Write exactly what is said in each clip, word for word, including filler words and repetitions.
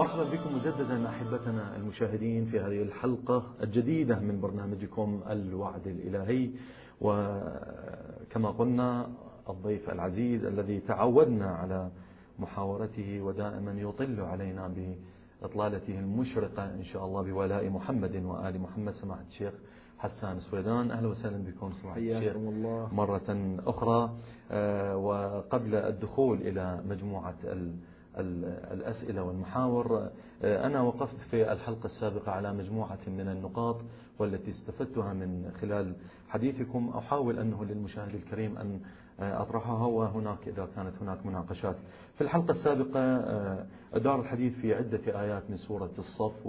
مرحبا بكم مجددا أحبتنا المشاهدين في هذه الحلقة الجديدة من برنامجكم الوعد الإلهي. وكما قلنا الضيف العزيز الذي تعودنا على محاورته ودائما يطل علينا بإطلالته المشرقة إن شاء الله بولاء محمد وآل محمد سماحة الشيخ حسان سويدان. أهلا وسهلا بكم سماحة الشيخ مرة أخرى. وقبل الدخول إلى مجموعة الأسئلة والمحاور، أنا وقفت في الحلقة السابقة على مجموعة من النقاط والتي استفدتها من خلال حديثكم، أحاول أنه للمشاهد الكريم أن أطرحها، وهناك إذا كانت هناك مناقشات. في الحلقة السابقة أدار الحديث في عدة آيات من سورة الصف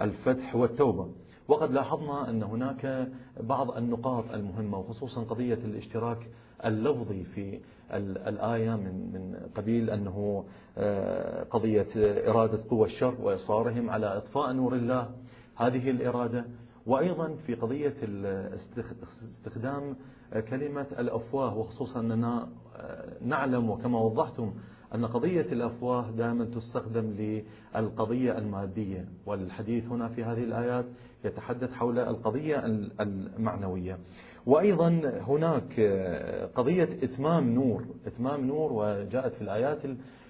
والفتح والتوبة، وقد لاحظنا أن هناك بعض النقاط المهمة، وخصوصا قضية الاشتراك اللفظي في الآية من من قبيل أنه قضية إرادة قوى الشر وإصرارهم على إطفاء نور الله، هذه الإرادة، وأيضا في قضية استخدام كلمة الأفواه، وخصوصا أننا نعلم وكما وضحتم أن قضية الأفواه دائما تستخدم للقضية المادية، والحديث هنا في هذه الآيات يتحدث حول القضية المعنوية. وأيضا هناك قضية إتمام نور، إتمام نور، وجاءت في الآيات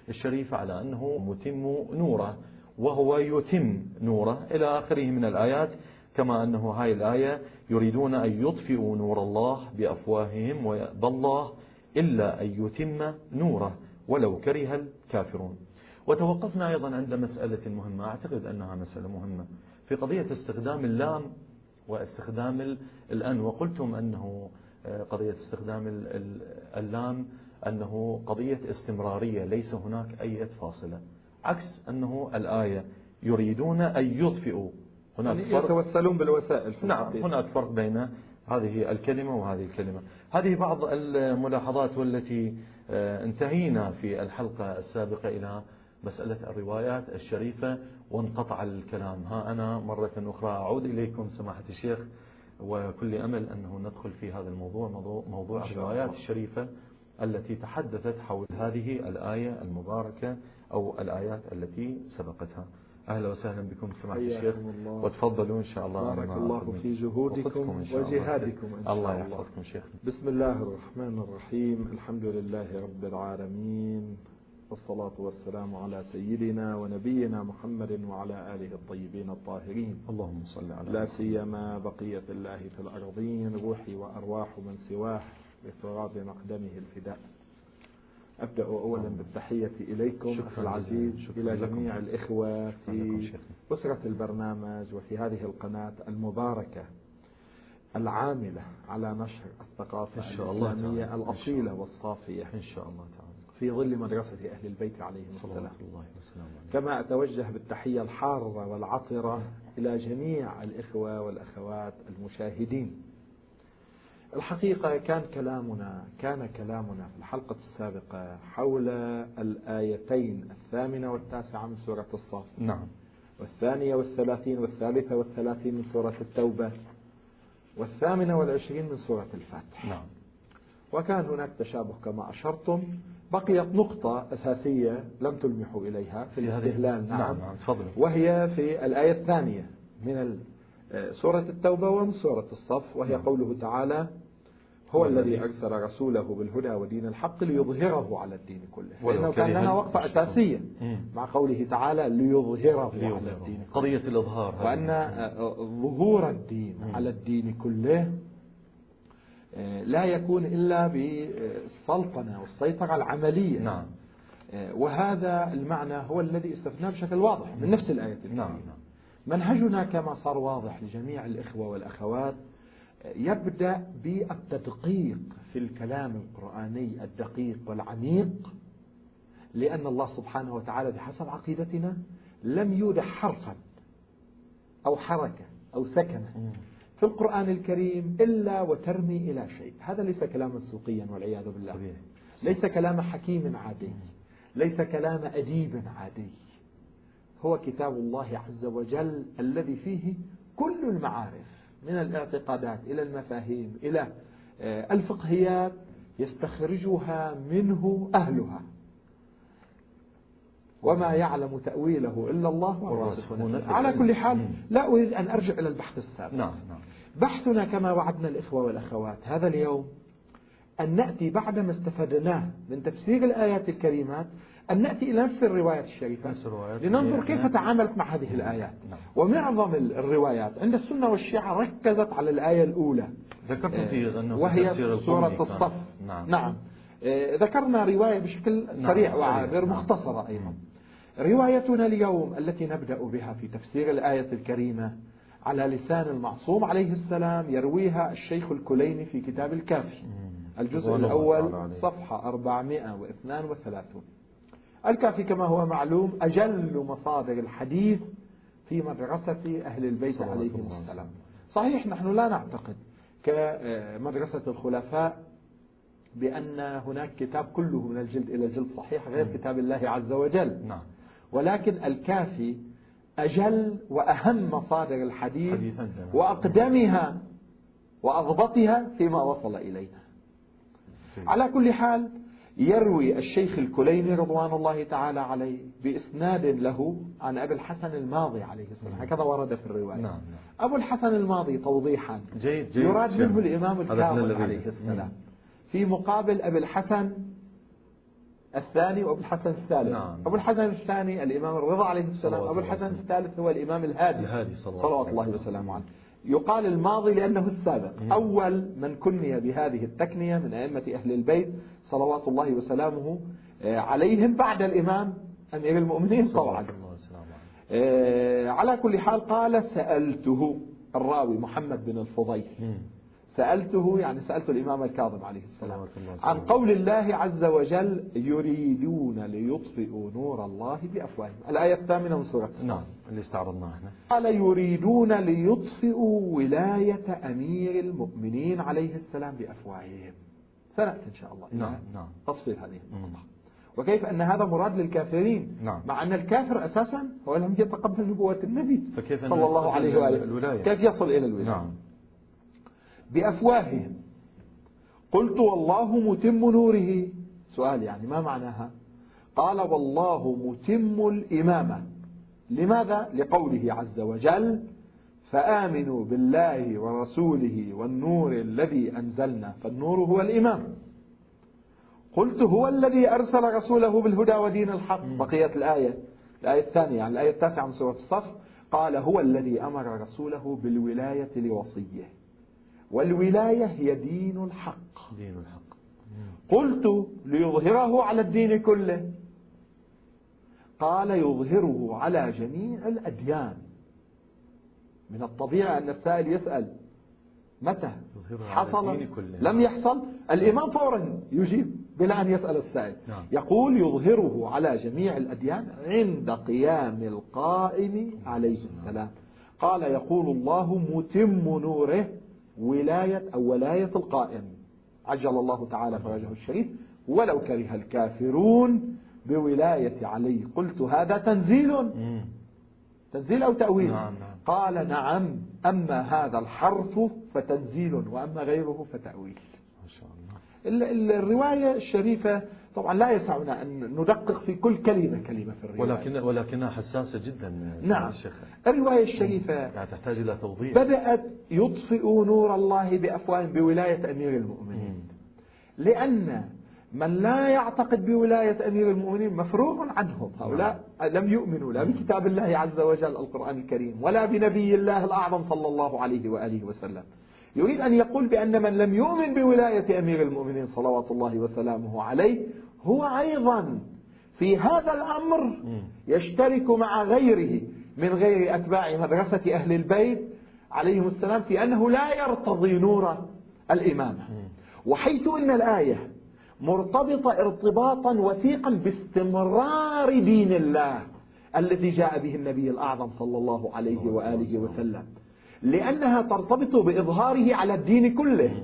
الشريفة على أنه متم نوره وهو يتم نوره إلى آخره من الآيات، كما أنه هاي الآية يريدون أن يطفئوا نور الله بأفواههم ويأبى الله إلا أن يتم نوره ولو كره الكافرون. وتوقفنا أيضا عند مسألة مهمة، أعتقد أنها مسألة مهمة، في قضية استخدام اللام واستخدام الأن، وقلتم أنه قضية استخدام اللام أنه قضية استمرارية، ليس هناك أي فاصلة، عكس أنه الآية يريدون أن يطفئوا، هناك يعني فرق، يتوسلون بالوسائل. نعم، هناك فرق بين هذه الكلمة وهذه الكلمة. هذه بعض الملاحظات والتي انتهينا في الحلقة السابقة إلى مسألة الروايات الشريفة وانقطع الكلام. ها أنا مرة أخرى أعود إليكم سماحة الشيخ، وكل أمل أنه ندخل في هذا الموضوع، موضوع الروايات الشريفة التي تحدثت حول هذه الآية المباركة أو الآيات التي سبقتها. أهلا وسهلا بكم سماحة الشيخ، وتفضلوا إن شاء الله. بارك الله في جهودكم وجهادكم إن شاء الله. الله يحفظكم شيخنا. بسم الله الرحمن الرحيم، الحمد لله رب العالمين، والصلاة والسلام على سيدنا ونبينا محمد وعلى آله الطيبين الطاهرين، اللهم صل على لا سيما بقية الله في الأرضين، روحي وأرواح من سواه بسراب مقدمه الفداء. أبدأ أولا بالتحية إليكم أخي العزيز، إلى جميع الإخوة في أسرة البرنامج وفي هذه القناة المباركة العاملة على نشر الثقافة الإسلامية الأصيلة والصافية إن شاء الله تعالى في ظل مدرسة أهل البيت عليهم السلام. كما أتوجه بالتحية الحارة والعطرة إلى جميع الإخوة والأخوات المشاهدين. الحقيقة كان كلامنا كان كلامنا في الحلقة السابقة حول الآيتين الثامنة والتاسعة من سورة الصف، نعم، والثانية والثلاثين والثالثة والثلاثين من سورة التوبة، والثامنة والعشرين من سورة الفتح، نعم. وكان هناك تشابه كما أشرتم، بقيت نقطة أساسية لم تلمحوا إليها في الاستهلال، نعم، نعم، وهي في الآية الثانية من ال سورة التوبة ومن سورة الصف، وهي قوله تعالى: هو الذي أرسل رسوله بالهدى ودين الحق ليظهره على الدين كله. فإنه كان لنا وقفة أساسية مع قوله تعالى: ليظهره على الدين كله، قضية الإظهار، وأن ظهور الدين على الدين كله لا يكون إلا بالسلطنة والسيطرة العملية، نعم. وهذا المعنى هو الذي استفدناه بشكل واضح من نفس الآية، نعم. منهجنا كما صار واضح لجميع الإخوة والأخوات يبدأ بالتدقيق في الكلام القرآني الدقيق والعميق، لأن الله سبحانه وتعالى بحسب عقيدتنا لم يودع حرفا أو حركة أو سكنة في القرآن الكريم إلا وترمي إلى شيء. هذا ليس كلاما سوقيا والعياذ بالله، ليس كلام حكيم عادي، ليس كلام أديب عادي، هو كتاب الله عز وجل الذي فيه كل المعارف من الاعتقادات إلى المفاهيم إلى الفقهيات يستخرجها منه أهلها. وما يعلم تأويله إلا الله ورسوله. على كل حال لا أريد أن أرجع إلى البحث السابق. نعم نعم. بحثنا كما وعدنا الإخوة والأخوات هذا اليوم أن نأتي بعدما استفدناه من تفسير الآيات الكريمات أن نأتي إلى نفس الروايات الشريفة لننظر كيف تعاملت مع هذه الآيات. ومعظم الروايات عند السنة والشيعة ركزت على الآية الأولى ذكرتم فيه أنه وهي سورة الصف. نعم, نعم. ذكرنا رواية بشكل سريع وغير مختصرة أيضا. روايتنا اليوم التي نبدأ بها في تفسير الآية الكريمة على لسان المعصوم عليه السلام يرويها الشيخ الكليني في كتاب الكافي الجزء الأول صفحة أربعمائة واثنين وثلاثين. الكافي كما هو معلوم أجل مصادر الحديث في مدرسة أهل البيت عليهم السلام. صحيح نحن لا نعتقد كمدرسة الخلفاء بأن هناك كتاب كله من الجلد إلى الجلد صحيح غير كتاب الله عز وجل. نعم. ولكن الكافي أجل وأهم مصادر الحديث وأقدمها وأضبطها فيما وصل إلينا. على كل حال يروي الشيخ الكليني رضوان الله تعالى عليه بإسناد له عن أبي الحسن الماضي عليه السلام. هكذا ورد في الرواية. نعم. أبو الحسن الماضي توضيحا جيد جيد يراد منه الإمام الكاظم عليه السلام. نعم. في مقابل أبي الحسن الثاني وأبو الحسن الثالث. نعم. أبو الحسن الثاني الإمام الرضا عليه السلام، أبو الحسن الثالث هو الإمام الهادي صلوات الله وسلامه عليه. يقال الماضي لأنه السابق. مم. أول من كني بهذه التكنية من أئمة أهل البيت صلوات الله وسلامه عليهم بعد الإمام أمير المؤمنين طبعا. على كل حال قال سألته الراوي محمد بن الفضي. مم. سألته يعني سألت الإمام الكاظم عليه السلام عن قول الله عز وجل يريدون ليطفئوا نور الله بأفواههم. الآية الثامنة من سورة الصف. نعم اللي استعرضناها احنا. قال يريدون ليطفئوا ولاية أمير المؤمنين عليه السلام بأفواههم. سنأتي إن شاء الله. نعم نعم تفصيل هذه النقطة وكيف أن هذا مراد للكافرين. نعم. مع أن الكافر أساسا هو لم يتقبل نبوة النبي فكيف صلى الله عليه وآله كيف يصل إلى الولاية. نعم. بأفواههم قلت والله متم نوره. سؤال يعني ما معناها؟ قال والله متم الإمامة. لماذا؟ لقوله عز وجل فآمنوا بالله ورسوله والنور الذي أنزلنا. فالنور هو الإمام. قلت هو الذي أرسل رسوله بالهدى ودين الحق. بقيت الآية الآية الثانية يعني الآية التاسعة من سورة الصف. قال هو الذي أمر رسوله بالولاية لوصيه والولاية هي دين الحق. دين الحق. قلت ليظهره على الدين كله. قال يظهره على جميع الأديان. من الطبيعي أن السائل يسأل متى حصل لم يحصل. الإمام فورا يجيب بلا أن يسأل السائل. نعم. يقول يظهره على جميع الأديان عند قيام القائم عليه السلام. قال يقول الله متم نوره ولاية أو ولاية القائم عجل الله تعالى فرجه الشريف ولو كره الكافرون بولاية علي. قلت هذا تنزيل تنزيل أو تأويل. نعم نعم. قال نعم أما هذا الحرف فتنزيل وأما غيره فتأويل. ما شاء الله. الرواية الشريفة طبعا لا يسعنا أن ندقق في كل كلمة كلمة في الرواية ولكن ولكنها حساسة جدا. نعم. الرواية الشريفة تحتاج إلى توضيح. بدأت يطفئوا نور الله بأفواههم بولاية أمير المؤمنين. مم. لأن من لا يعتقد بولاية أمير المؤمنين مفروغ عنهم. هؤلاء لم يؤمنوا لا بكتاب الله عز وجل القرآن الكريم ولا بنبي الله الأعظم صلى الله عليه وآله وسلم. يريد أن يقول بأن من لم يؤمن بولاية أمير المؤمنين صلوات الله وسلامه عليه هو أيضا في هذا الأمر يشترك مع غيره من غير أتباع مدرسة أهل البيت عليهم السلام في أنه لا يرتضي نور الإمامة. وحيث أن الآية مرتبطة ارتباطا وثيقا باستمرار دين الله الذي جاء به النبي الأعظم صلى الله عليه وآله وسلم لأنها ترتبط بإظهاره على الدين كله.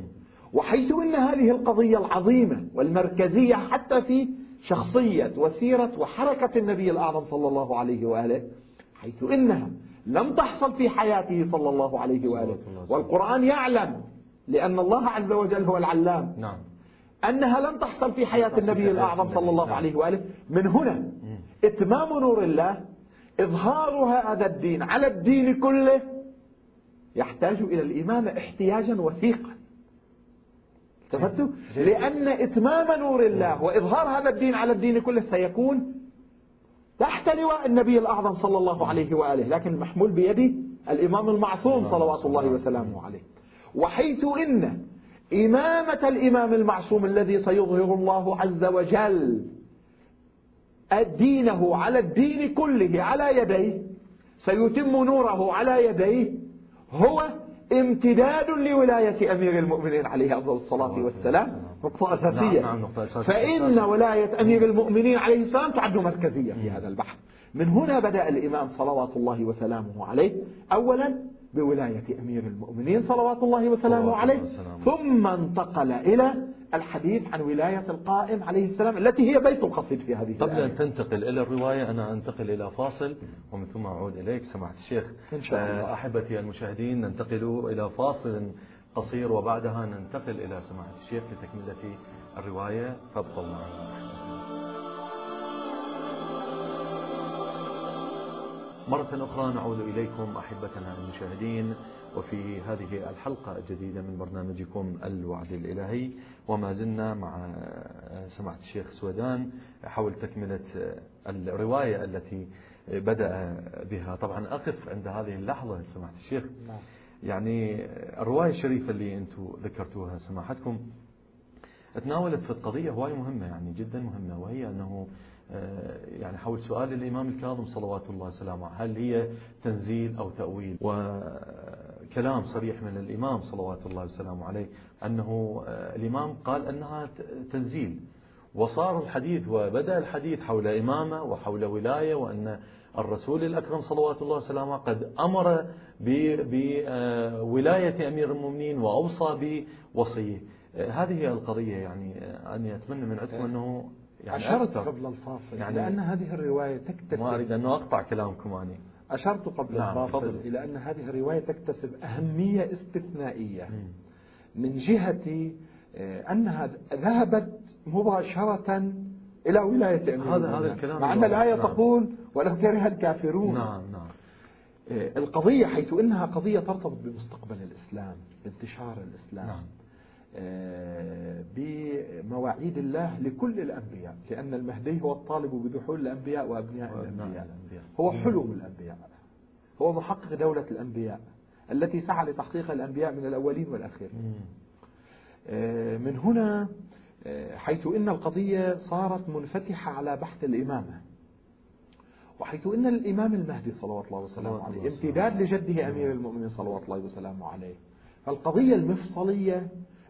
وحيث أن هذه القضية العظيمة والمركزية حتى في شخصية وسيرة وحركة النبي الأعظم صلى الله عليه وآله حيث أنها لم تحصل في حياته صلى الله عليه وآله والقرآن يعلم لأن الله عز وجل هو العلام. نعم. أنها لم تحصل في حياة النبي الأعظم صلى الله عليه وآله. من هنا إتمام نور الله، إظهار هذا الدين على الدين كله، يحتاج إلى الإمامة احتياجا وثيقا. التفتوا؟ لأن إتمام نور الله وإظهار هذا الدين على الدين كله سيكون تحت لواء النبي الأعظم صلى الله عليه وآله، لكن محمول بيدي الإمام المعصوم صلوات الله وسلامه عليه. وحيث إن إمامة الإمام المعصوم الذي سيظهر الله عز وجل دينه على الدين كله على يديه، سيتم نوره على يديه، هو امتداد لولاية أمير المؤمنين عليه أفضل الصلاة والسلام. نقطة أساسية. نعم، نقطة أساسية. فإن ولاية أمير المؤمنين عليه السلام تعد مركزية في هذا البحث. من هنا بدأ الإمام صلوات الله وسلامه عليه أولا بولاية أمير المؤمنين صلوات الله وسلامه عليه، ثم انتقل إلى الحديث عن ولاية القائم عليه السلام التي هي بيت القصيد في هذه. قبل أن تنتقل إلى الرواية أنا أنتقل إلى فاصل ومن ثم أعود إليك سماحة الشيخ. إن شاء الله. أحبتي المشاهدين ننتقل إلى فاصل قصير وبعدها ننتقل إلى سماحة الشيخ لتكملة الرواية، فابقوا معنا. مرة أخرى نعود إليكم أحبتنا المشاهدين وفي هذه الحلقة الجديدة من برنامجكم الوعد الإلهي، وما زلنا مع سماحة الشيخ سويدان حول تكملة الرواية التي بدأ بها. طبعا أقف عند هذه اللحظة سماحة الشيخ، يعني الرواية الشريفة اللي أنتم ذكرتوها سماحتكم تناولت في القضية هواية مهمة، يعني جدا مهمة، وهي أنه يعني حول سؤال الإمام الكاظم صلوات الله وسلامه، هل هي تنزيل أو تأويل؟ وكلام صريح من الإمام صلوات الله وسلامه عليه أنه الإمام قال أنها تنزيل، وصار الحديث وبدأ الحديث حول إمامة وحول ولاية، وأن الرسول الأكرم صلوات الله وسلامه قد أمر بولاية أمير المؤمنين وأوصى بوصيه. هذه هي القضية، يعني أني أتمنى من عندكم أنه يعني أشرت قبل الفاصل، يعني لأن هذه الرواية تكتسب، ما أريد أن أقطع كلامكم أنا، أشرت قبل نعم الفاصل إلى أن هذه الرواية تكتسب أهمية استثنائية مم. من جهة أنها ذهبت مباشرة إلى ولاية أمير هذا هذا الكلام، مع أن الآية نعم. تقول ولو كره الكافرون. نعم نعم. القضية حيث إنها قضية ترتبط بمستقبل الإسلام، بانتشار الإسلام، نعم، بمواعيد الله لكل الأنبياء، لأن المهدي هو الطالب بدحول الأنبياء وأبناء الأنبياء، هو حلم الأنبياء، هو محقق دولة الأنبياء التي سعى لتحقيق الأنبياء من الأولين والأخيرين. من هنا حيث إن القضية صارت منفتحة على بحث الإمامة، وحيث إن الإمام المهدي صلوات الله وسلامه عليه امتداد لجده أمير المؤمنين صلوات الله وسلامه عليه. فالقضية المفصلية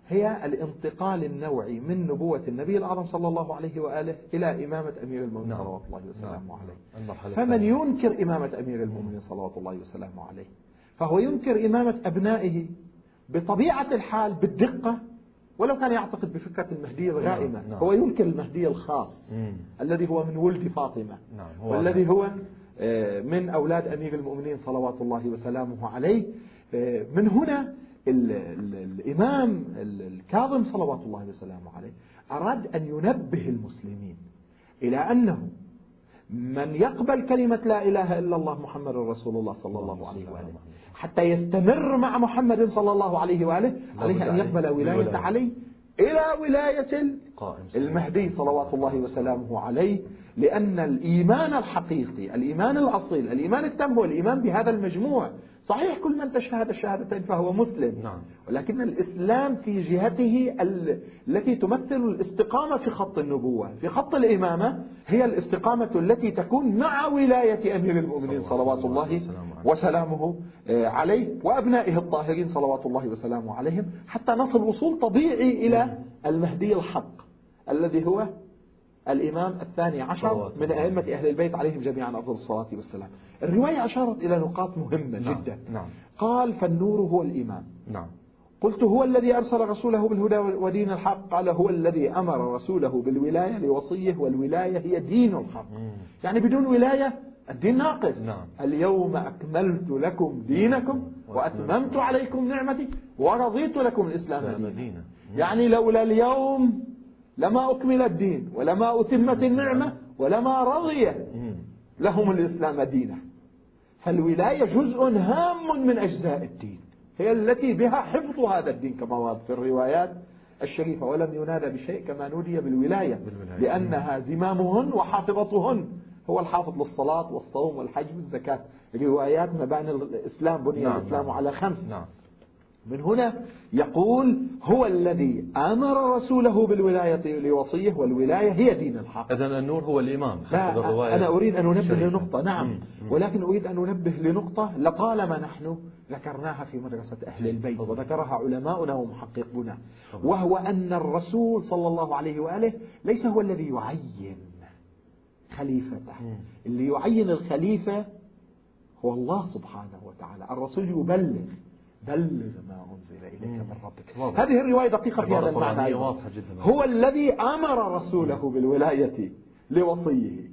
هي الانتقال النوعي من نبوة النبي الأعظم صلى الله عليه وآله إلى إمامة أمير المؤمنين نعم. صلوات الله وسلامه عليه. نعم. فمن ينكر إمامة أمير المؤمنين صلوات الله وسلامه عليه فهو ينكر إمامة أبنائه بطبيعة الحال بالدقة، ولو كان يعتقد بفكرة المهدي الغائمة. نعم. هو ينكر المهدي الخاص نعم. الذي هو من ولد فاطمة نعم. هو والذي هو من أولاد أمير المؤمنين صلوات الله وسلامه عليه. من هنا الإمام الكاظم صلوات الله وسلامه عليه أراد أن ينبه المسلمين إلى أنه من يقبل كلمة لا إله إلا الله محمد رسول الله صلى الله عليه وآله حتى يستمر مع محمد صلى الله عليه وآله عليه أن يقبل ولاية علي إلى ولاية المهدي صلوات الله وسلامه عليه. لأن الإيمان الحقيقي، الإيمان الأصيل، الإيمان التام، هو الإيمان بهذا المجموع. صحيح كل من تشهد الشهادتين فهو مسلم نعم. ولكن الإسلام في جهته التي تمثل الاستقامة في خط النبوة، في خط الإمامة، هي الاستقامة التي تكون مع ولاية أمير المؤمنين صلوات الله وسلامه عليه وأبنائه الطاهرين صلوات الله وسلامه عليهم، حتى نصل وصول طبيعي إلى المهدي الحق الذي هو الإمام الثاني عشر من أئمة أهل البيت عليهم جميعا أفضل الصلاة والسلام. الرواية أشارت إلى نقاط مهمة نعم. جدا نعم. قال فالنور هو الإمام نعم. قلت هو الذي أرسل رسوله بالهدى ودين الحق، قال هو الذي أمر رسوله بالولاية لوصيه، والولاية هي دين الحق مم. يعني بدون ولاية الدين ناقص نعم. اليوم أكملت لكم دينكم وأتممت عليكم نعمتي ورضيت لكم الإسلام دينا. يعني لولا اليوم لما أكمل الدين ولما أتمت النعمة ولما رضي لهم الإسلام دينا. فالولاية جزء هام من أجزاء الدين، هي التي بها حفظ هذا الدين كما ورد في الروايات الشريفة: ولم ينادى بشيء كما نودي بالولاية، بالولاية لأنها زمامهن وحافظتهن. هو الحافظ للصلاة والصوم والحج والزكاة. روايات مباني الإسلام، بني نعم الإسلام نعم على خمس. نعم. من هنا يقول: هو الذي أمر رسوله بالولاية لوصيه، والولاية هي دين الحق. إذن النور هو الإمام. لا، أنا أريد أن أنبه لنقطة. نعم مم. مم. ولكن أريد أن أنبه لنقطة لطالما نحن ذكرناها في مدرسة أهل البيت وذكرها علماؤنا ومحققنا، وهو أن الرسول صلى الله عليه وآله ليس هو الذي يعين خليفته. مم. اللي يعين الخليفة هو الله سبحانه وتعالى. الرسول يبلغ: بلغ ما أنزل إليك من ربك. واضح. هذه الرواية دقيقة في هذا المعنى. هو الذي أمر رسوله بالولاية لوصيه.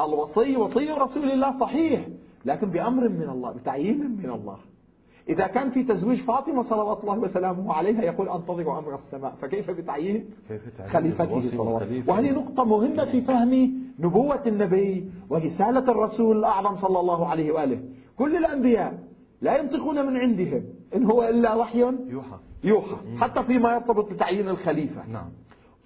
الوصي وصي رسول الله صحيح، لكن بأمر من الله، بتعيين من الله. إذا كان في تزويج فاطمة صلوات الله وسلامه عليها يقول: أنتظر أمر السماء، فكيف بتعيين خليفته صلوات الله. وهذه نقطة مهمة في فهم نبوة النبي ورسالة الرسول الأعظم صلى الله عليه وآله. كل الأنبياء لا ينطقون من عندهم، إن هو إلا وحي يوحى, يوحى. حتى فيما يرتبط بتعيين الخليفة. نعم.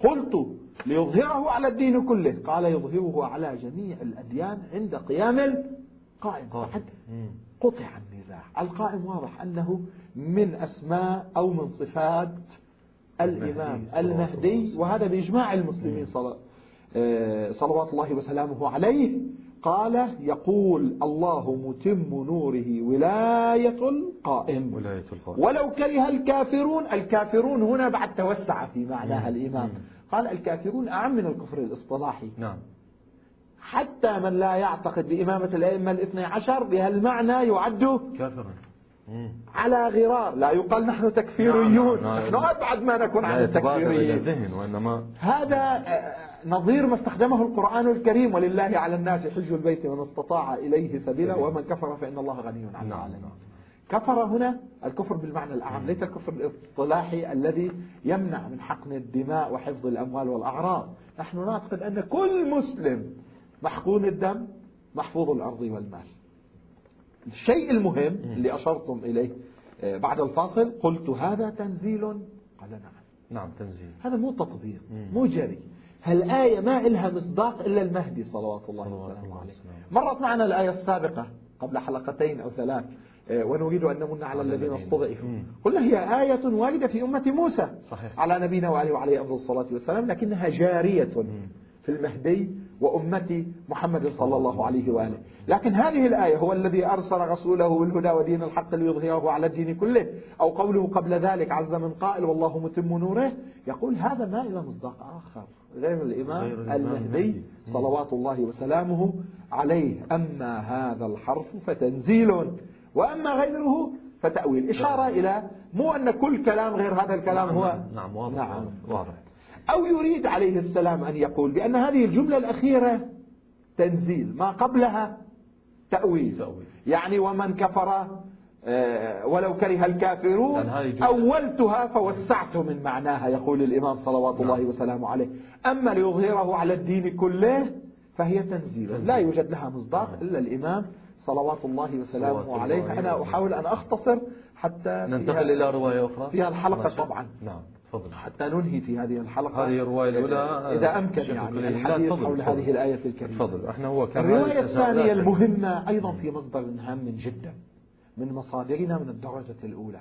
قلت: ليظهره على الدين كله. قال: يظهره على جميع الأديان عند قيام القائم. قطع النزاع. القائم واضح أنه من أسماء أو من صفات الإمام المهدي، وهذا بإجماع المسلمين صل... صلوات الله وسلامه عليه. قال: يقول الله: متم نوره ولاية القائم, ولاية القائم ولو كره الكافرون. الكافرون هنا بعد توسع في معناها الإمام. قال: الكافرون أعم من الكفر الاصطلاحي. نعم. حتى من لا يعتقد بإمامة الأئمة الاثنى عشر بهالمعنى يعد كافرا على غرار. لا يقال نحن تكفيريون، نحن أبعد ما نكون عن التكفيريين. هذا نظير ما استخدمه القرآن الكريم: ولله على الناس حج البيت من استطاع إليه سبيلا ومن كفر فإن الله غني عن العالمين. كفر هنا الكفر بالمعنى الأعم، ليس الكفر الاصطلاحي الذي يمنع من حقن الدماء وحفظ الأموال والأعراض. نحن نعتقد أن كل مسلم محقون الدم محفوظ الأرض والمال. الشيء المهم اللي أشرتم إليه بعد الفاصل. قلت: هذا تنزيل؟ قال: نعم نعم تنزيل. هذا مو تطبيق، مو جري. هالآية ما إلها مصداق إلا المهدي صلوات الله وسلامه عليه. مرت معنا الآية السابقة قبل حلقتين أو ثلاث: ونريد أن نمن على الذين استضعفوا. قلنا هي آية واردة في أمة موسى صحيح. على نبينا وعليه وعليه أفضل الصلاة والسلام، لكنها جارية في المهدي وأمة محمد صلى الله عليه وآله. لكن هذه الآية: هو الذي أرسل رسوله بالهدى ودين الحق ليظهره على الدين كله، أو قوله قبل ذلك عز من قائل: والله متم نوره. يقول هذا ما إلى مصداق آخر غير الإمام المهدي صلوات الله وسلامه عليه. أما هذا الحرف فتنزيل، وأما غيره فتأويل. إشارة إلى مو أن كل كلام غير هذا الكلام هو نعم واضح, نعم واضح. أو يريد عليه السلام أن يقول بأن هذه الجملة الأخيرة تنزيل، ما قبلها تأويل. تأويل. يعني ومن كفر ولو كره الكافرون أولتها فوسعته من معناها، يقول الإمام صلوات الله وسلامه عليه. أما ليظهره على الدين كله فهي تنزيل، لا يوجد لها مصداق إلا الإمام صلوات الله وسلامه عليه. أنا أحاول أن أختصر حتى ننتقل إلى رواية أخرى في الحلقة طبعا. نعم حتى ننهي في هذه الحلقة هذه الرواية الأولى إذا أمكن، يعني الحديث حول هذه الآية الكريمة. الرواية الثانية المهمة أيضا في مصدر هام جدا من مصادرنا من الدرجة الأولى،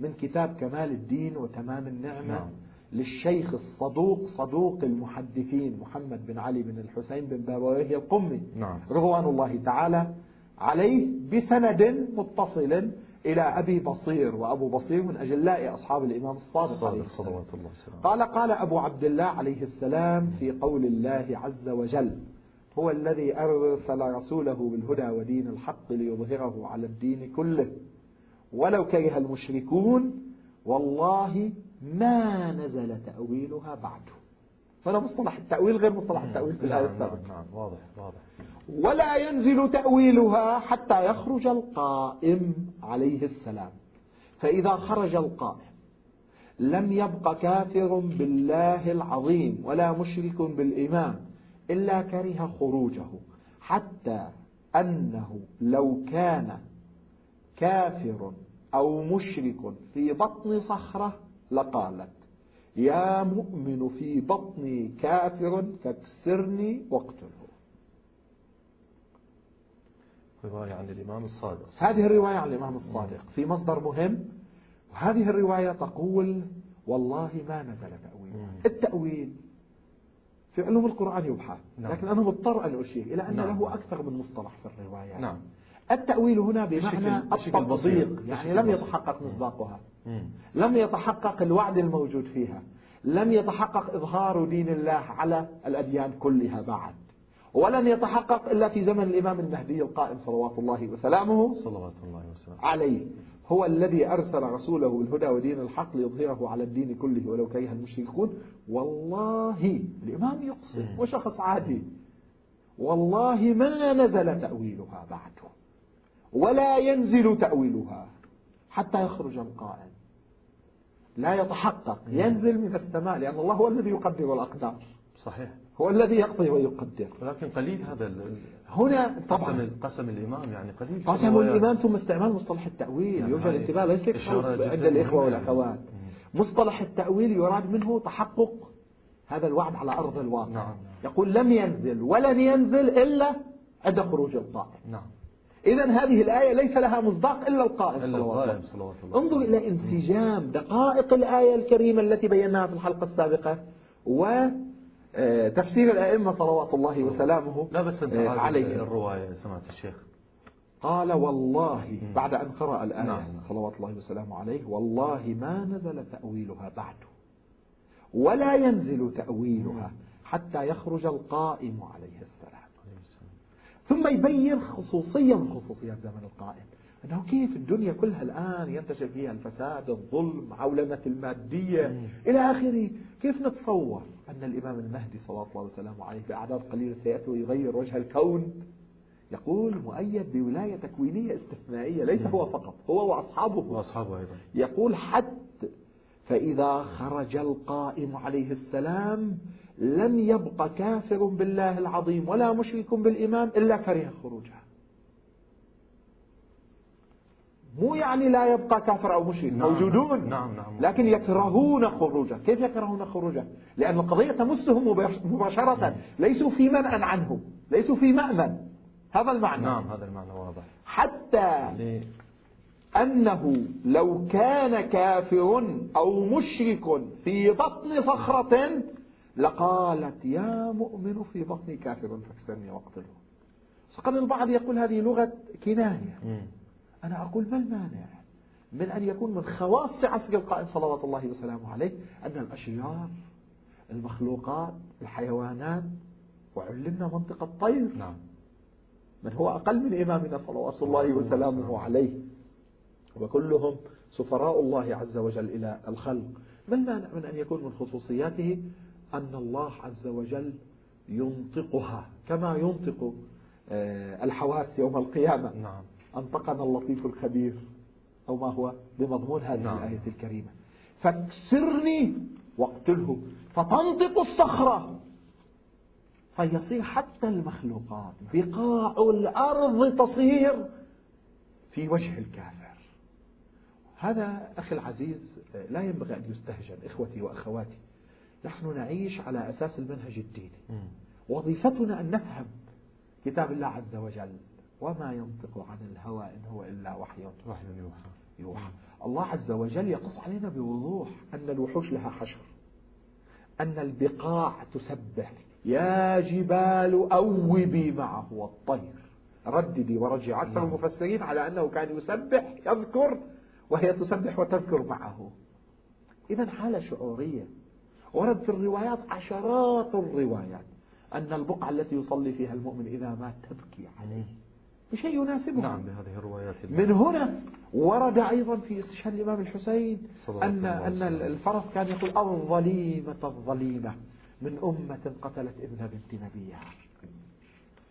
من كتاب كمال الدين وتمام النعمة. نعم. للشيخ الصدوق صدوق المحدثين محمد بن علي بن الحسين بن بابويه القمي. نعم. رضوان الله تعالى عليه، بسند متصل إلى أبي بصير، وأبو بصير من أجلاء أصحاب الإمام الصادق عليه السلام. الله قال قال أبو عبد الله عليه السلام في قول الله عز وجل: هو الذي أرسل رسوله بالهدى ودين الحق ليظهره على الدين كله ولو كره المشركون والله ما نزل تأويلها بعده. هنا مصطلح التأويل غير مصطلح التأويل في الآية السابقة. نعم واضح واضح. ولا ينزل تأويلها حتى يخرج القائم عليه السلام، فإذا خرج القائم لم يبق كافر بالله العظيم ولا مشرك بالإمام إلا كره خروجه، حتى أنه لو كان كافر أو مشرك في بطن صخرة لقالت: يا مؤمن في بطني كافر فاكسرني واقتله. رواية عن الإمام الصادق. هذه الرواية عن الإمام الصادق في مصدر مهم، وهذه الرواية تقول: والله ما نزل تأويل. التأويل في علوم القرآن يبحث، لكن أنا مضطر أن أشير إلى أن له أكثر من مصطلح في الروايات. نعم. التأويل هنا بمعنى التطبيق، يعني لم يتحقق مصداقها، لم يتحقق الوعد الموجود فيها، لم يتحقق إظهار دين الله على الأديان كلها بعد، ولن يتحقق إلا في زمن الإمام المهدي القائم صلوات الله وسلامه صلوات الله وسلامه عليه. هو الذي أرسل رسوله الهدى ودين الحق ليظهره على الدين كله ولو كره المشركون. والله الإمام يقسم وشخص عادي، والله ما نزل تأويلها بعده ولا ينزل تأويلها حتى يخرج القائم. لا يتحقق، ينزل من السماء، لأن الله هو الذي يقدر الأقدار. صحيح، هو الذي يقضي ويقدر. ولكن قليل هذا ال... هنا طبعا قسم الإمام، يعني قليل قسم الإمام ثم استعمال مصطلح التأويل. يعني يوجد انتباه ليس عند الإخوة والأخوات، مصطلح التأويل يراد منه تحقق هذا الوعد على أرض الواقع. نعم. يقول لم ينزل ولن ينزل إلا عند خروج القائم. نعم. إذا هذه الآية ليس لها مصداق إلا القائم صلوات الله. انظر إلى انسجام دقائق الآية الكريمة التي بيناها في الحلقة السابقة و تفسير الأئمة صلوات الله وسلامه لا بس عليه. الرواية سمعت الشيخ قال والله بعد أن قرأ الآية صلوات الله وسلامه عليه: والله ما نزل تأويلها بعده ولا ينزل تأويلها حتى يخرج القائم عليه السلام. ثم يبين خصوصية من خصوصيات زمن القائم، أنه كيف الدنيا كلها الآن ينتشر فيها الفساد، الظلم، عولمة المادية إلى آخره. كيف نتصور أن الإمام المهدي صلوات الله وسلامه عليه بأعداد قليلة سيأتي ويغير وجه الكون؟ يقول مؤيد بولاية تكوينية استثنائية، ليس هو فقط، هو وأصحابه وأصحابه أيضا. يقول حتى فإذا خرج القائم عليه السلام لم يبق كافر بالله العظيم ولا مشرك بالإمام إلا كره خروجها. مو يعني لا يبقى كافر أو مشرك، نعم موجودون، نعم نعم، لكن يكرهون خروجه. كيف يكرهون خروجه؟ لأن القضية تمسهم مباشرة، نعم، ليسوا في منأى عنه، ليسوا في مأمن. هذا المعنى، نعم هذا المعنى واضح. حتى ليه؟ أنه لو كان كافر أو مشرك في بطن صخرة لقالت: يا مؤمن في بطني كافر فاكسرني واقتله. فقد البعض يقول هذه لغة كناية. أنا أقول ما المانع من أن يكون من خواص عصر القائم صلوات الله وسلامه عليه أن الأشجار، المخلوقات، الحيوانات، وعلمنا منطق الطير، نعم، من هو أقل من إمامنا صلوات الله وسلامه عليه، وكلهم سفراء الله عز وجل إلى الخلق. ما المانع من أن يكون من خصوصياته أن الله عز وجل ينطقها كما ينطق الحواس يوم القيامة؟ نعم. أنطقنا اللطيف الخبير، أو ما هو بمضمون هذه، نعم، الآية الكريمة. فاكسرني واقتله، فتنطق الصخرة فيصير حتى المخلوقات، بقاع الأرض تصير في وجه الكافر. هذا أخي العزيز لا ينبغي أن يستهجن. إخوتي وأخواتي، نحن نعيش على أساس المنهج الديني، وظيفتنا أن نفهم كتاب الله عز وجل. وما ينطق عن الهوى إن هو إلا وحي يوحى. الله عز وجل يقص علينا بوضوح أن الوحوش لها حشر، أن البقاع تسبح: يا جبال أوبي معه والطير رددي ورجعي. أكثر المفسرين على أنه كان يسبح يذكر، وهي تسبح وتذكر معه. إذن حالة شعورية. ورد في الروايات، عشرات الروايات، أن البقعة التي يصلي فيها المؤمن إذا مات تبكي عليه بشيء يناسبه. نعم، بهذه الروايات. من هنا ورد أيضا في استشهاد الإمام الحسين أن أن الفرس كان يقول: الظليمة الظليمة من أمة قتلت ابن بنت نبيها.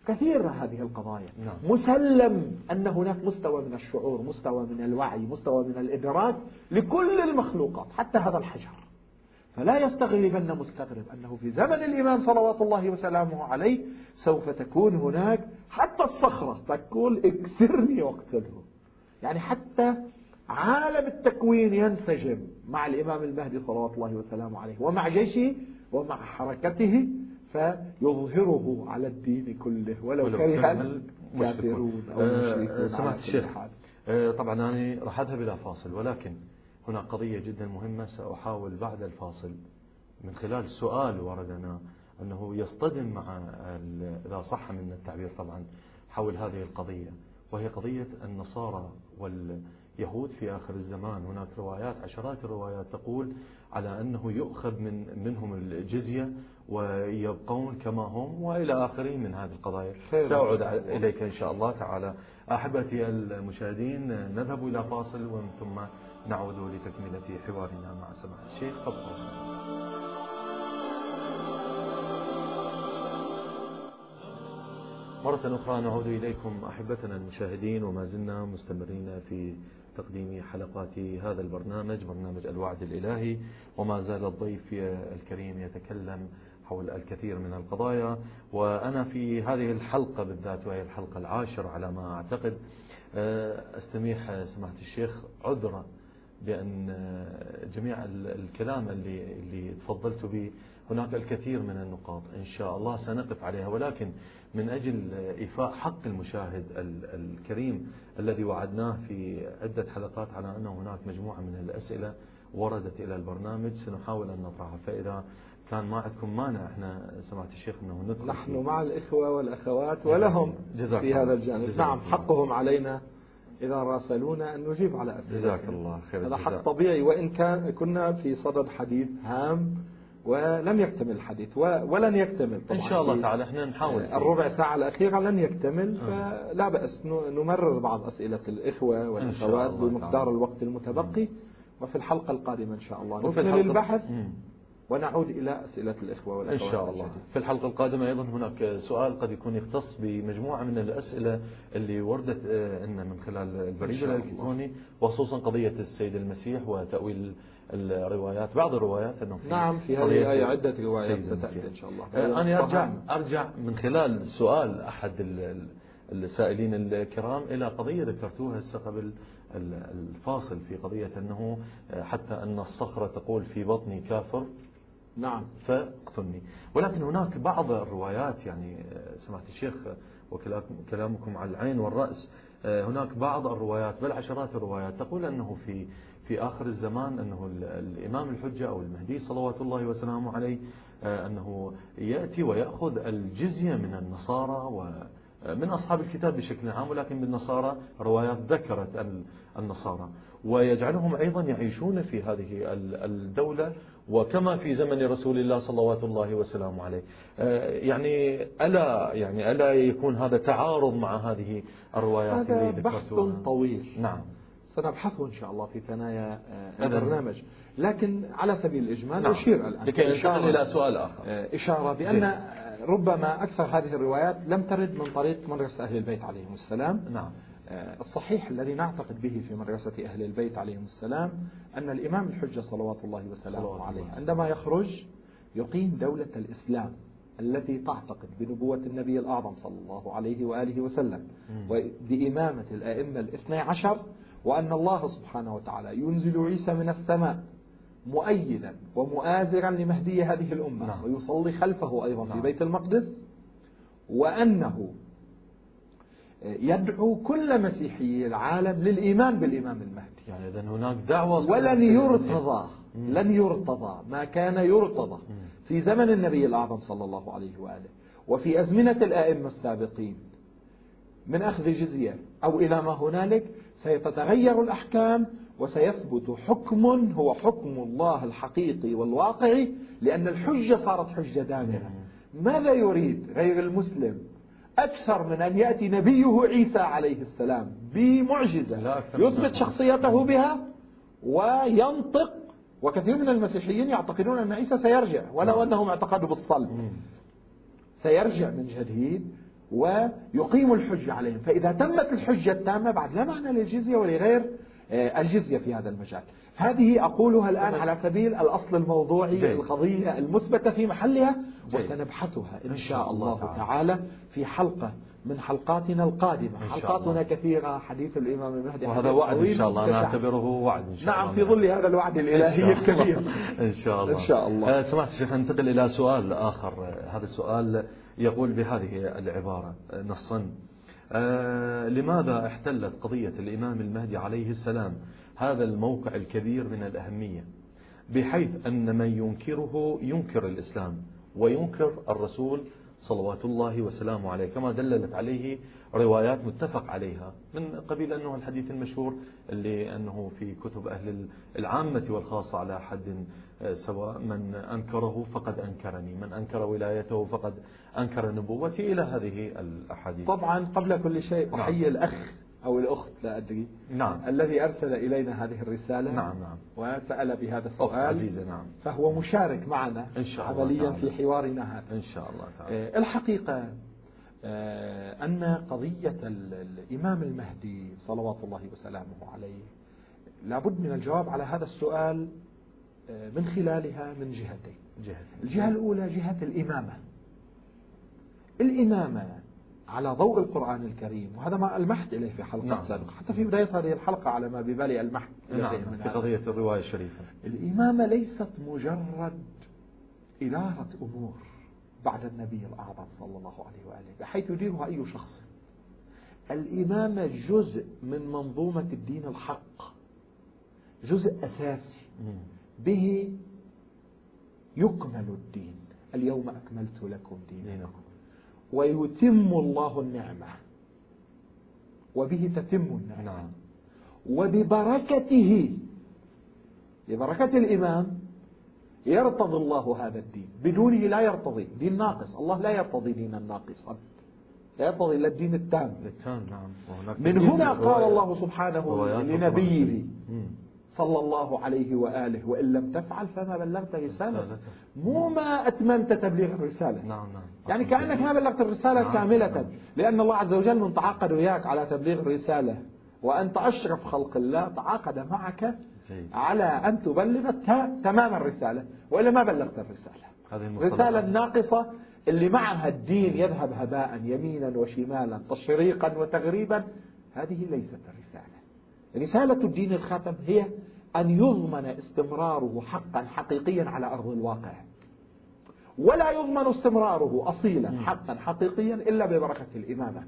كثيرة هذه القضايا. نعم. مسلم أن هناك مستوى من الشعور، مستوى من الوعي، مستوى من الإدراك لكل المخلوقات، حتى هذا الحجر. فلا يستغربن مستغرب أنه في زمن الإمام صلوات الله وسلامه عليه سوف تكون هناك حتى الصخرة تقول اكسرني واقتله. يعني حتى عالم التكوين ينسجم مع الإمام المهدي صلوات الله وسلامه عليه ومع جيشه ومع حركته، فيظهره على الدين كله ولو كره الكافرون أو المشركون. سمعت الشيخ. طبعا أنا راح أذهب إلى فاصل، ولكن هنا قضية جدا مهمة سأحاول بعد الفاصل من خلال السؤال وردنا أنه يصطدم مع، إذا صح من التعبير طبعا، حول هذه القضية، وهي قضية النصارى واليهود في آخر الزمان. هناك روايات، عشرات الروايات تقول على أنه يؤخذ من منهم الجزية ويبقون كما هم وإلى آخرين من هذه القضايا. سأعود إليك إن شاء الله تعالى. أحبتي المشاهدين، نذهب إلى فاصل ومن ثم نعود لتكملة حوارنا مع سماحة الشيخ. تفضل. مرة أخرى نعود إليكم أحبتنا المشاهدين، وما زلنا مستمرين في تقديم حلقات هذا البرنامج، برنامج الوعد الإلهي، وما زال الضيف الكريم يتكلم حول الكثير من القضايا. وأنا في هذه الحلقة بالذات، وهي الحلقة العاشرة على ما أعتقد، أستميح سماحة الشيخ عذرا بأن جميع الكلام اللي, اللي تفضلت به هناك الكثير من النقاط إن شاء الله سنقف عليها، ولكن من أجل إيفاء حق المشاهد الكريم الذي وعدناه في عدة حلقات على أنه هناك مجموعة من الأسئلة وردت إلى البرنامج سنحاول أن نطرحها، فإذا كان ما عندكم مانع احنا سمعت الشيخ أنه ندخل نحن مع الإخوة والأخوات ولهم في هذا الجانب. نعم، حقهم علينا إذا راسلونا أن نجيب على أسئلة. جزاك الله خير. هذا حق طبيعي، وإن كان كنا في صدد حديث هام ولم يكتمل الحديث ولن يكتمل طبعا إن شاء الله تعالى. احنا نحاول الربع ساعة الأخيرة لن يكتمل، فلا بأس نمرر بعض أسئلة الإخوة والأخوات بمقدار الوقت المتبقي، وفي الحلقة القادمة إن شاء الله نكمل البحث ونعود إلى أسئلة الإخوة والأخوات إن شاء الله. في الحلقة القادمة أيضا هناك سؤال قد يكون يختص بمجموعة من الأسئلة اللي وردت لنا من خلال البريد الإلكتروني، وخصوصا قضية السيد المسيح وتأويل الروايات، بعض الروايات أنه في نعم في هذه الآية عدة روايات ستأتي إن شاء الله. أنا أرجع أرجع من خلال سؤال أحد السائلين الكرام إلى قضية ذكرتوها هسه قبل الفاصل، في قضية أنه حتى أن الصخرة تقول في بطني كافر نعم فاقتلني، ولكن هناك بعض الروايات، يعني سمعت الشيخ وكلامكم على العين والرأس، هناك بعض الروايات بل عشرات الروايات تقول أنه في في آخر الزمان أنه الإمام الحجة أو المهدي صلوات الله وسلامه عليه أنه يأتي ويأخذ الجزية من النصارى ومن أصحاب الكتاب بشكل عام، ولكن بالنصارى روايات ذكرت النصارى، ويجعلهم أيضا يعيشون في هذه الدولة وكما في زمن رسول الله صلوات الله وسلامه عليه. يعني ألا يعني ألا يكون هذا تعارض مع هذه الروايات اللي ذكرتوها؟ هذا بحث طويل نعم سنبحثه إن شاء الله في ثنايا البرنامج، لكن على سبيل الإجمال نعم. أشير الآن لكي ننتقل إلى سؤال آخر، إشارة بأن جي. ربما أكثر هذه الروايات لم ترد من طريق مدرسة أهل البيت عليهم السلام. نعم، الصحيح الذي نعتقد به في مدرسة أهل البيت عليهم السلام أن الإمام الحجة صلوات الله وسلامه عليه عندما يخرج يقيم دولة الإسلام التي تعتقد بنبوة النبي الأعظم صلى الله عليه وآله وسلم وبإمامة الأئمة الاثني عشر، وأن الله سبحانه وتعالى ينزل عيسى من السماء مؤيدا ومؤازرا لمهدي هذه الأمة نعم. ويصلي خلفه أيضا نعم. في بيت المقدس، وأنه يدعو كل مسيحي العالم للإيمان بالإمام المهدي. يعني إذن هناك دعوة ولن يرتضى لن يرتضى ما كان يرتضى في زمن النبي الأعظم صلى الله عليه وآله وفي أزمنة الآئمة السابقين من أخذ جزية أو إلى ما هنالك. سيتتغير الأحكام وسيثبت حكم هو حكم الله الحقيقي والواقعي، لأن الحجة صارت حجة دامغة. ماذا يريد غير المسلم أكثر من أن يأتي نبيه عيسى عليه السلام بمعجزة يثبت شخصيته بها وينطق؟ وكثير من المسيحيين يعتقدون أن عيسى سيرجع ولو أنهم اعتقدوا بالصلب، سيرجع من جديد ويقيم الحجة عليهم. فإذا تمت الحجة التامة بعد لا معنى للجزية ولغير الجزية في هذا المجال. هذه أقولها الآن على سبيل الأصل الموضوعي جاي. القضية المثبتة في محلها جاي. وسنبحثها إن شاء الله تعالى, تعالى في حلقة من حلقاتنا القادمة. حلقاتنا كثيرة، حديث الإمام المهدي وهذا وعد إن شاء الله، نعتبره وعد إن شاء الله. نعم، في ظل هذا الوعد الإلهي الكبير إن شاء الله. إن شاء الله. سمعت الشيخ، ننتقل إلى سؤال آخر. هذا السؤال يقول بهذه العبارة نصا: آه لماذا احتلت قضية الإمام المهدي عليه السلام هذا الموقع الكبير من الأهمية، بحيث أن من ينكره ينكر الإسلام وينكر الرسول صلوات الله وسلامه عليه، كما دللت عليه روايات متفق عليها، من قبيل أنه الحديث المشهور اللي أنه في كتب أهل العامة والخاصة على حد سواء: من أنكره فقد أنكرني، من أنكر ولايته فقد أنكر نبوتي، إلى هذه الأحاديث. طبعا قبل كل شيء أحيي نعم. الأخ أو الأخت لا أدري نعم. الذي أرسل إلينا هذه الرسالة نعم نعم. وسأل بهذا السؤال نعم. فهو مشارك معنا إن شاء الله عمليا تعالى. في حوارنا هذا إن شاء الله تعالى. الحقيقة أن قضية الإمام المهدي صلوات الله وسلامه عليه لابد من الجواب على هذا السؤال من خلالها من جهتين. جهة. الجهة الأولى جهة الإمامة. الإمامة على ضوء القرآن الكريم، وهذا ما ألمحت إليه في حلقة نعم. سابقة، حتى في بداية هذه الحلقة على ما ببالي ألمحت نعم. في قضية الرواية الشريفة. الإمامة ليست مجرد إدارة أمور بعد النبي الأعظم صلى الله عليه وآله بحيث يديرها أي شخص. الإمامة جزء من منظومة الدين الحق، جزء أساسي به يكمل الدين. اليوم أكملت لكم دينكم ويتم الله النعمة، وبه تتم النعمة نعم. وببركته، ببركة الإمام يرتضي الله هذا الدين، بدونه لا يرتضي دين ناقص. الله لا يرتضي دينا ناقصا، لا يرتضي إلا الدين التام نعم. من هنا قال الله سبحانه لنبيه صلى الله عليه وآله: وإن لم تفعل فما بلغت رسالة. مو ما أتممت تبليغ الرسالة نعم نعم. يعني كأنك ما بلغت الرسالة نعم كاملة نعم. لأن الله عز وجل من تعاقد وياك على تبليغ الرسالة وأنت أشرف خلق الله، تعاقد معك جيد. على أن تبلغ تمام الرسالة، وإلا ما بلغت الرسالة. الرسالة الناقصة اللي معها الدين يذهب هباء يمينا وشمالا تشريقا وتغريبا، هذه ليست الرسالة. رسالة الدين الخاتم هي أن يضمن استمراره حقا حقيقيا على أرض الواقع، ولا يضمن استمراره أصيلا حقا حقيقيا إلا ببركة الإمامة.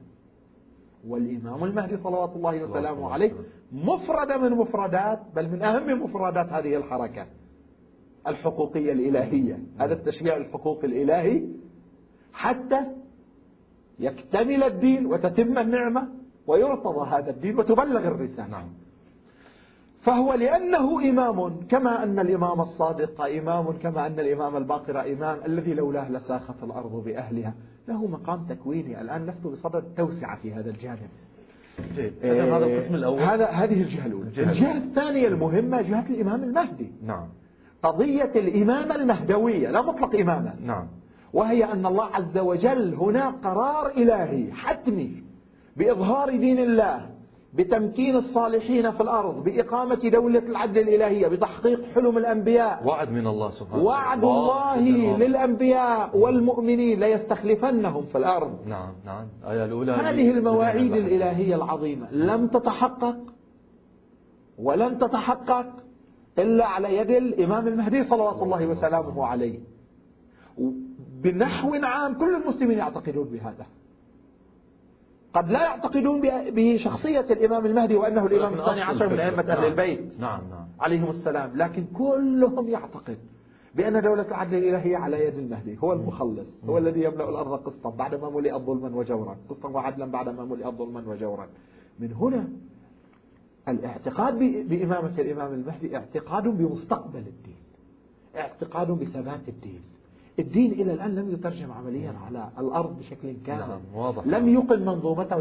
والإمام المهدي صلوات الله وسلامه عليه مفردة من مفردات، بل من أهم مفردات هذه الحركة الحقوقية الإلهية، هذا التشريع الحقوقي الإلهي، حتى يكتمل الدين وتتم النعمة ويرتضى هذا الدين وتبلغ الرسالة نعم. فهو لأنه إمام، كما أن الإمام الصادق إمام، كما أن الإمام الباقر إمام، الذي لولاه لساخت الأرض بأهلها، له مقام تكويني. الآن لست بصدد التوسعة في هذا الجانب جيد. إيه هذا القسم الأول، هذا هذه الجهة الأولى. الجهة, الجهة الثانية المهمة جهة الإمام المهدي نعم. قضية الإمامة المهدوية لا مطلق إمامة نعم. وهي أن الله عز وجل هنا قرار إلهي حتمي بإظهار دين الله، بتمكين الصالحين في الأرض، بإقامة دولة العدل الإلهية، بتحقيق حلم الأنبياء. وعد من الله سبحانه، وعد الله للأنبياء والمؤمنين ليستخلفنهم في الأرض نعم نعم. آية الأولى، هذه المواعيد الإلهية العظيمة لم تتحقق ولن تتحقق إلا على يد الإمام المهدي صلوات الله وسلامه عليه. بنحو عام كل المسلمين يعتقدون بهذا، قد لا يعتقدون بشخصية الإمام المهدي وأنه الإمام الثاني عشر من أئمة أهل البيت نعم نعم عليهم السلام، لكن كلهم يعتقد بأن دولة العدل الإلهية على يد المهدي، هو المخلص، هو الذي يملأ الأرض قسطا بعدما ملئت ظلما وجورا، قسطا وعدلا بعدما ملئت ظلما وجورا. من هنا الاعتقاد بإمامة الإمام المهدي اعتقاد بمستقبل الدين، اعتقاد بثبات الدين. الدين إلى الآن لم يترجم عمليا على الأرض بشكل كامل واضح. لم يقل منظومته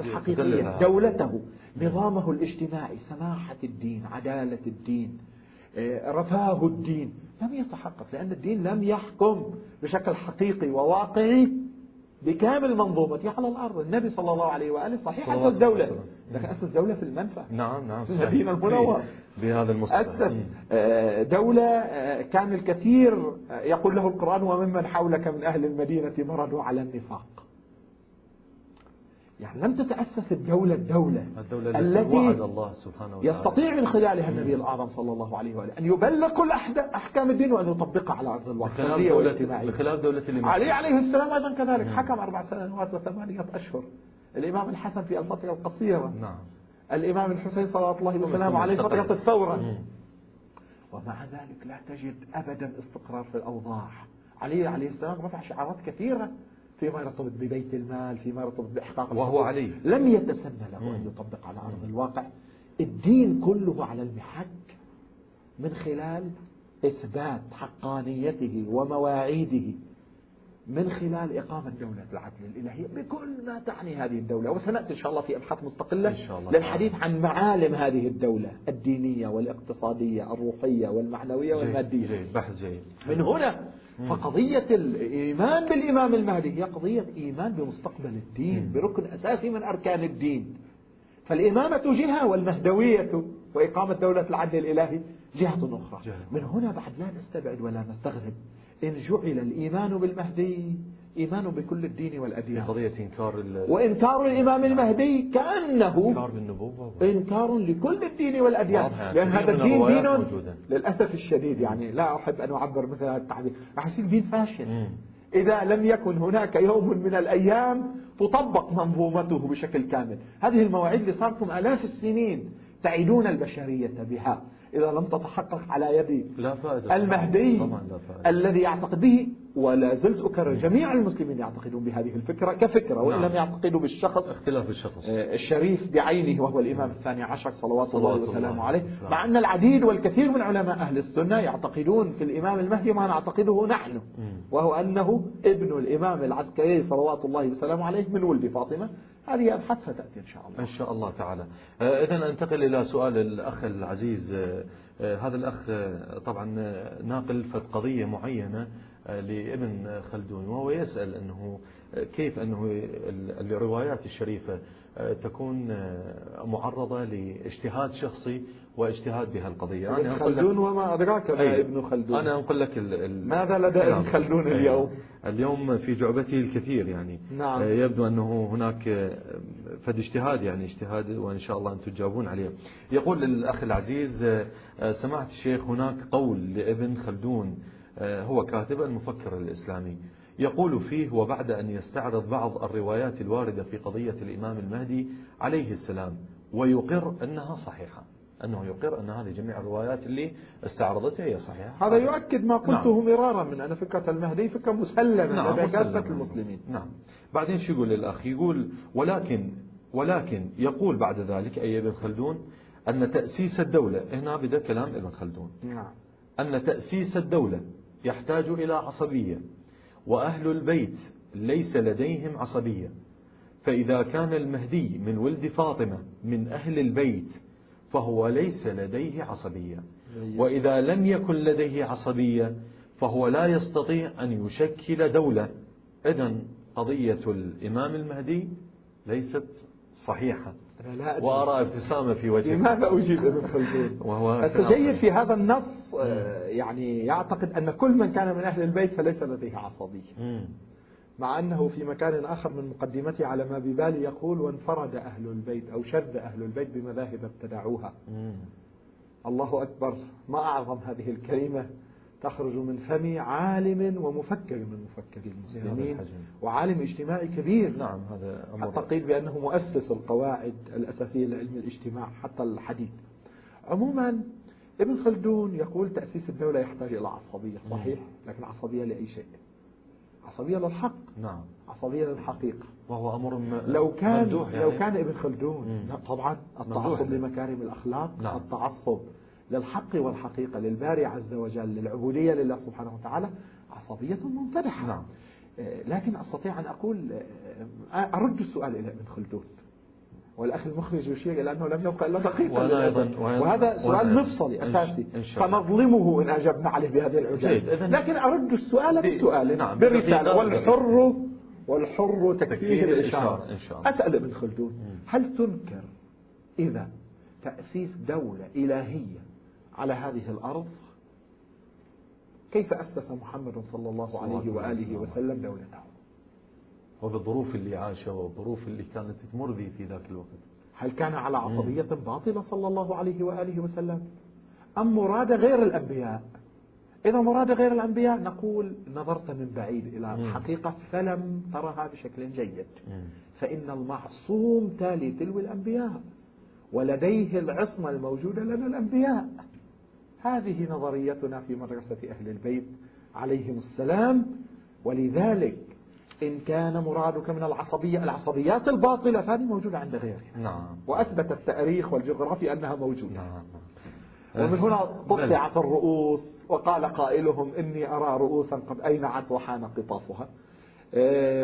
الحقيقية، دولته، نظامه الاجتماعي، سماحة الدين، عدالة الدين، رفاه الدين، لم يتحقق، لأن الدين لم يحكم بشكل حقيقي وواقعي بكامل منظومته على الأرض. النبي صلى الله عليه وآله صحيح أسس دولة، لكن أسس دولة في المنفى. نعم نعم. في المدينة المنورة. بهذا المصطلح. أسس دولة كان الكثير يقول له القرآن وممن حولك من أهل المدينة مرضوا على النفاق. يعني لم تتأسس الدولة الدولة. الدولة التي وعد الله سبحانه وتعالى. يستطيع من خلالها النبي الأعظم صلى الله عليه وآله أن يبلغ كل أحكام الدين وأن يطبقها على أرض الواقع. بخلاف دولة الإمام علي عليه السلام أيضا كذلك، حكم أربع سنوات وثمانية أشهر. الإمام الحسن في الفترة القصيرة. نعم. الإمام الحسين صلى الله وسلم عليه فترة الثورة. مم. ومع ذلك لا تجد أبدا استقرار في الأوضاع. علي عليه السلام رفع شعارات كثيرة. فيما يرتبط ببيت المال، فيما يرتبط بإحقاق وهو عليه لم يتسنى له أن يطبق على أرض الواقع الدين كله على المحك من خلال إثبات حقانيته ومواعيده من خلال إقامة دولة العدل الإلهية بكل ما تعني هذه الدولة. وسنأتي إن شاء الله في أبحاث مستقلة للحديث عن معالم هذه الدولة الدينية والاقتصادية الروحية والمعنوية والمادية. جيد. بحث جيد. من هنا فقضية الإيمان بالإمام المهدي هي قضية إيمان بمستقبل الدين بركن أساسي من أركان الدين. فالإمامة جهة والمهدوية وإقامة دولة العدل الإلهي جهة أخرى. جهة. من هنا بعد لا نستبعد ولا نستغرب إن جعل الإيمان بالمهدي إيمان بكل الدين والأديان. قضية إنكار وإنكار الإمام المهدي كأنه إنكار للنبوة، إنكار لكل الدين والأديان، لأن هذا الدين دين للأسف الشديد يعني لا أحب أن أعبر مثل هذا التعبير، أحس دين فاشل. مم. إذا لم يكن هناك يوم من الأيام تطبق منظومته بشكل كامل، هذه المواعيد اللي صارتم آلاف السنين تعيدون البشرية بها، إذا لم تتحقق على يد المهدي الذي يعتقد به، ولا زلت أكرر جميع المسلمين يعتقدون بهذه الفكرة كفكرة، وإن لم يعتقدوا بالشخص اختلاف الشخص الشريف بعينه وهو الإمام الثاني عشر صلوات الله وسلامه عليه. مع أن العديد والكثير من علماء أهل السنة يعتقدون في الإمام المهدي ما نعتقده نحن، وهو أنه ابن الإمام العسكري صلوات الله وسلامه عليه من ولد فاطمة. هذه أبحاث ستأتي إن شاء الله. إن شاء الله تعالى. إذن أنتقل إلى سؤال الأخ العزيز. هذا الأخ طبعا ناقل في قضية معينة لابن خلدون، وهو يسأل أنه كيف أنه الروايات الشريفة تكون معرضة لاجتهاد شخصي واجتهاد بهالقضية. ابن خلدون وما أدراك ما ابن خلدون. أنا أقول لك ماذا لدى ابن خلدون اليوم؟ اليوم في جعبته الكثير يعني. نعم. يبدو أنه هناك فد اجتهاد يعني اجتهاد، وإن شاء الله أن تجاوبون عليه. يقول الأخ العزيز: سمعت الشيخ هناك قول لابن خلدون، هو كاتب المفكر الإسلامي، يقول فيه: وبعد أن يستعرض بعض الروايات الواردة في قضية الإمام المهدي عليه السلام ويقر أنها صحيحة، أنه يقر أن هذه جميع الروايات اللي استعرضتها هي صحيحة، هذا يؤكد ما قلته. نعم. مرارا من أن فكرة المهدي فكرة مسلمة لدى كافة المسلمين. نعم. بعدين شو يقول الأخ؟ يقول: ولكن ولكن يقول بعد ذلك أي ابن خلدون أن تأسيس الدولة، هنا بدأ كلام ابن خلدون. نعم. أن تأسيس الدولة يحتاج إلى عصبية، وأهل البيت ليس لديهم عصبية، فإذا كان المهدي من ولد فاطمة من أهل البيت فهو ليس لديه عصبية، وإذا لم يكن لديه عصبية فهو لا يستطيع أن يشكل دولة. إذن قضية الإمام المهدي ليست صحيحة. وأرى ابتسامة في وجهه. لماذا أجيب ابن خلدون؟ السجيد في هذا النص يعني يعتقد أن كل من كان من أهل البيت فليس لديه عصبية، مع أنه في مكان آخر من مقدمته على ما ببالي يقول: وانفرد أهل البيت أو شذ أهل البيت بمذاهب ابتدعوها. الله أكبر، ما أعظم هذه الكلمة تخرج من فم عالم ومفكر من مفكري المسلمين وعالم اجتماعي كبير. نعم. هذا أمر حتى قيل بأنه مؤسس القواعد الأساسية لعلم الاجتماع حتى الحديث. عموما ابن خلدون يقول تأسيس الدولة يحتاج إلى عصبية، صحيح، لكن عصبية لأي شيء؟ عصبية للحق. نعم. عصبية للحقيقة، وهو أمر م... لو كان يعني... لو كان ابن خلدون طبعا التعصب لمكارم الأخلاق. نعم. التعصب للحق والحقيقة للباري عز وجل للعبودية لله سبحانه وتعالى عصبية منفتحة. نعم. لكن أستطيع أن أقول أرد السؤال إلى ابن خلدون، والأخ المخرج يشير إلى أنه لم يبقى إلا دقيقة، وهذا سؤال مفصلي أساسي فنظلمه إن أجبنا عليه بهذه العجالة. لكن أرد السؤال بسؤال بالرسالة: والحر والحر تكفيه الإشارة. أسأل ابن خلدون هل تنكر إذا تأسيس دولة إلهية على هذه الأرض؟ كيف أسس محمد صلى الله عليه وآله وسلم دولته؟ وبالظروف اللي عاشها والظروف اللي كانت تمر به في ذاك الوقت. هل كان على عصبية باطلة صلى الله عليه وآله وسلم أم مراد غير الأنبياء؟ إذا مراد غير الأنبياء نقول نظرت من بعيد إلى الحقيقة فلم ترها بشكل جيد، فإن المعصوم تالي تلو الأنبياء ولديه العصمة الموجودة لدى الأنبياء. هذه نظريتنا في مدرسة أهل البيت عليهم السلام. ولذلك إن كان مرادك من العصبية العصبيات الباطلة فهذه موجودة عند غيرها. نعم. وأثبت التاريخ والجغرافيا أنها موجودة. نعم. ومن هنا قطعت الرؤوس وقال قائلهم إني أرى رؤوسا قد أينعت وحان قطافها.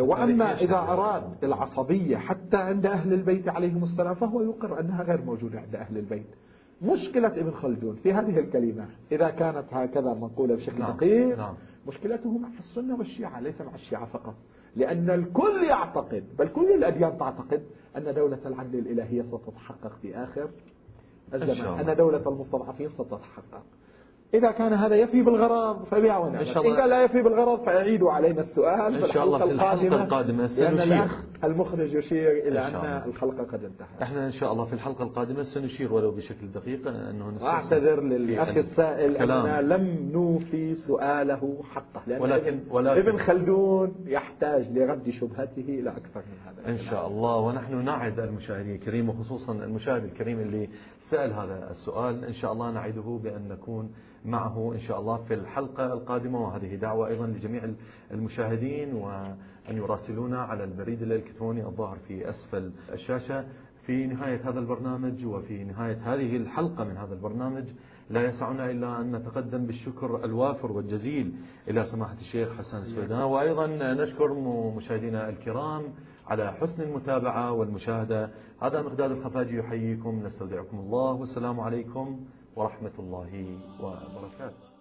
وأما إذا أراد العصبية حتى عند أهل البيت عليهم السلام فهو يقر أنها غير موجودة عند أهل البيت. مشكلة ابن خلدون في هذه الكلمة إذا كانت هكذا منقولة بشكل دقيق، مشكلته مع السنة والشيعة ليس مع الشيعة فقط، لأن الكل يعتقد بل كل الأديان تعتقد أن دولة العدل الإلهية ستتحقق في آخر الزمان، أن دولة المستضعفين ستتحقق. إذا كان هذا يفي بالغرض فبيعونا، إن كان لا يفي بالغرض فأعيدوا علينا السؤال في الحلقة القادمة، لأن الأخ المخرج يشير إلى أن الحلقة قد انتهت. احنا إن شاء الله في الحلقة القادمة سنشير ولو بشكل دقيق أنه نستطيع. أعتذر للأخ السائل أننا لم نوفي سؤاله حقه، لأن ولكن ولكن ابن خلدون يحتاج لرد شبهته إلى أكثر من هذا إن شاء الله. ونحن نعد المشاهدين الكريم وخصوصا المشاهد الكريم اللي سأل هذا السؤال، إن شاء الله نعده بأن نكون معه إن شاء الله في الحلقة القادمة. وهذه دعوة أيضا لجميع المشاهدين وأن يراسلونا على البريد الإلكتروني الظاهر في أسفل الشاشة. في نهاية هذا البرنامج وفي نهاية هذه الحلقة من هذا البرنامج لا يسعنا إلا أن نتقدم بالشكر الوافر والجزيل إلى سماحة الشيخ حسان سويدان، وأيضا نشكر مشاهدينا الكرام على حسن المتابعة والمشاهدة. هذا مقداد الخفاجي يحييكم، نستودعكم الله والسلام عليكم ورحمة الله وبركاته.